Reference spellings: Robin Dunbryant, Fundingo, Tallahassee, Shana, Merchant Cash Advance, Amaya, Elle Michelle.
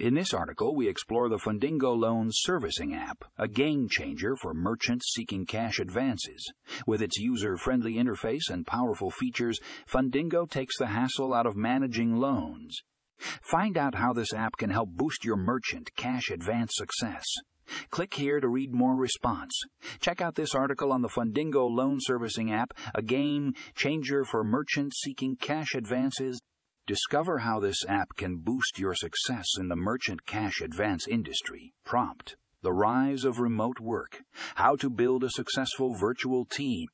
In this article, we explore the Fundingo Loan Servicing app, a game-changer for merchants seeking cash advances. With its user-friendly interface and powerful features, Fundingo takes the hassle out of managing loans. Find out how this app can help boost your merchant cash advance success. Click here to read more response. Check out this article on the Fundingo Loan Servicing app, a game-changer for merchants seeking cash advances. Discover how this app can boost your success in the merchant cash advance industry. Prompt: The Rise of Remote Work. How to build a successful virtual team.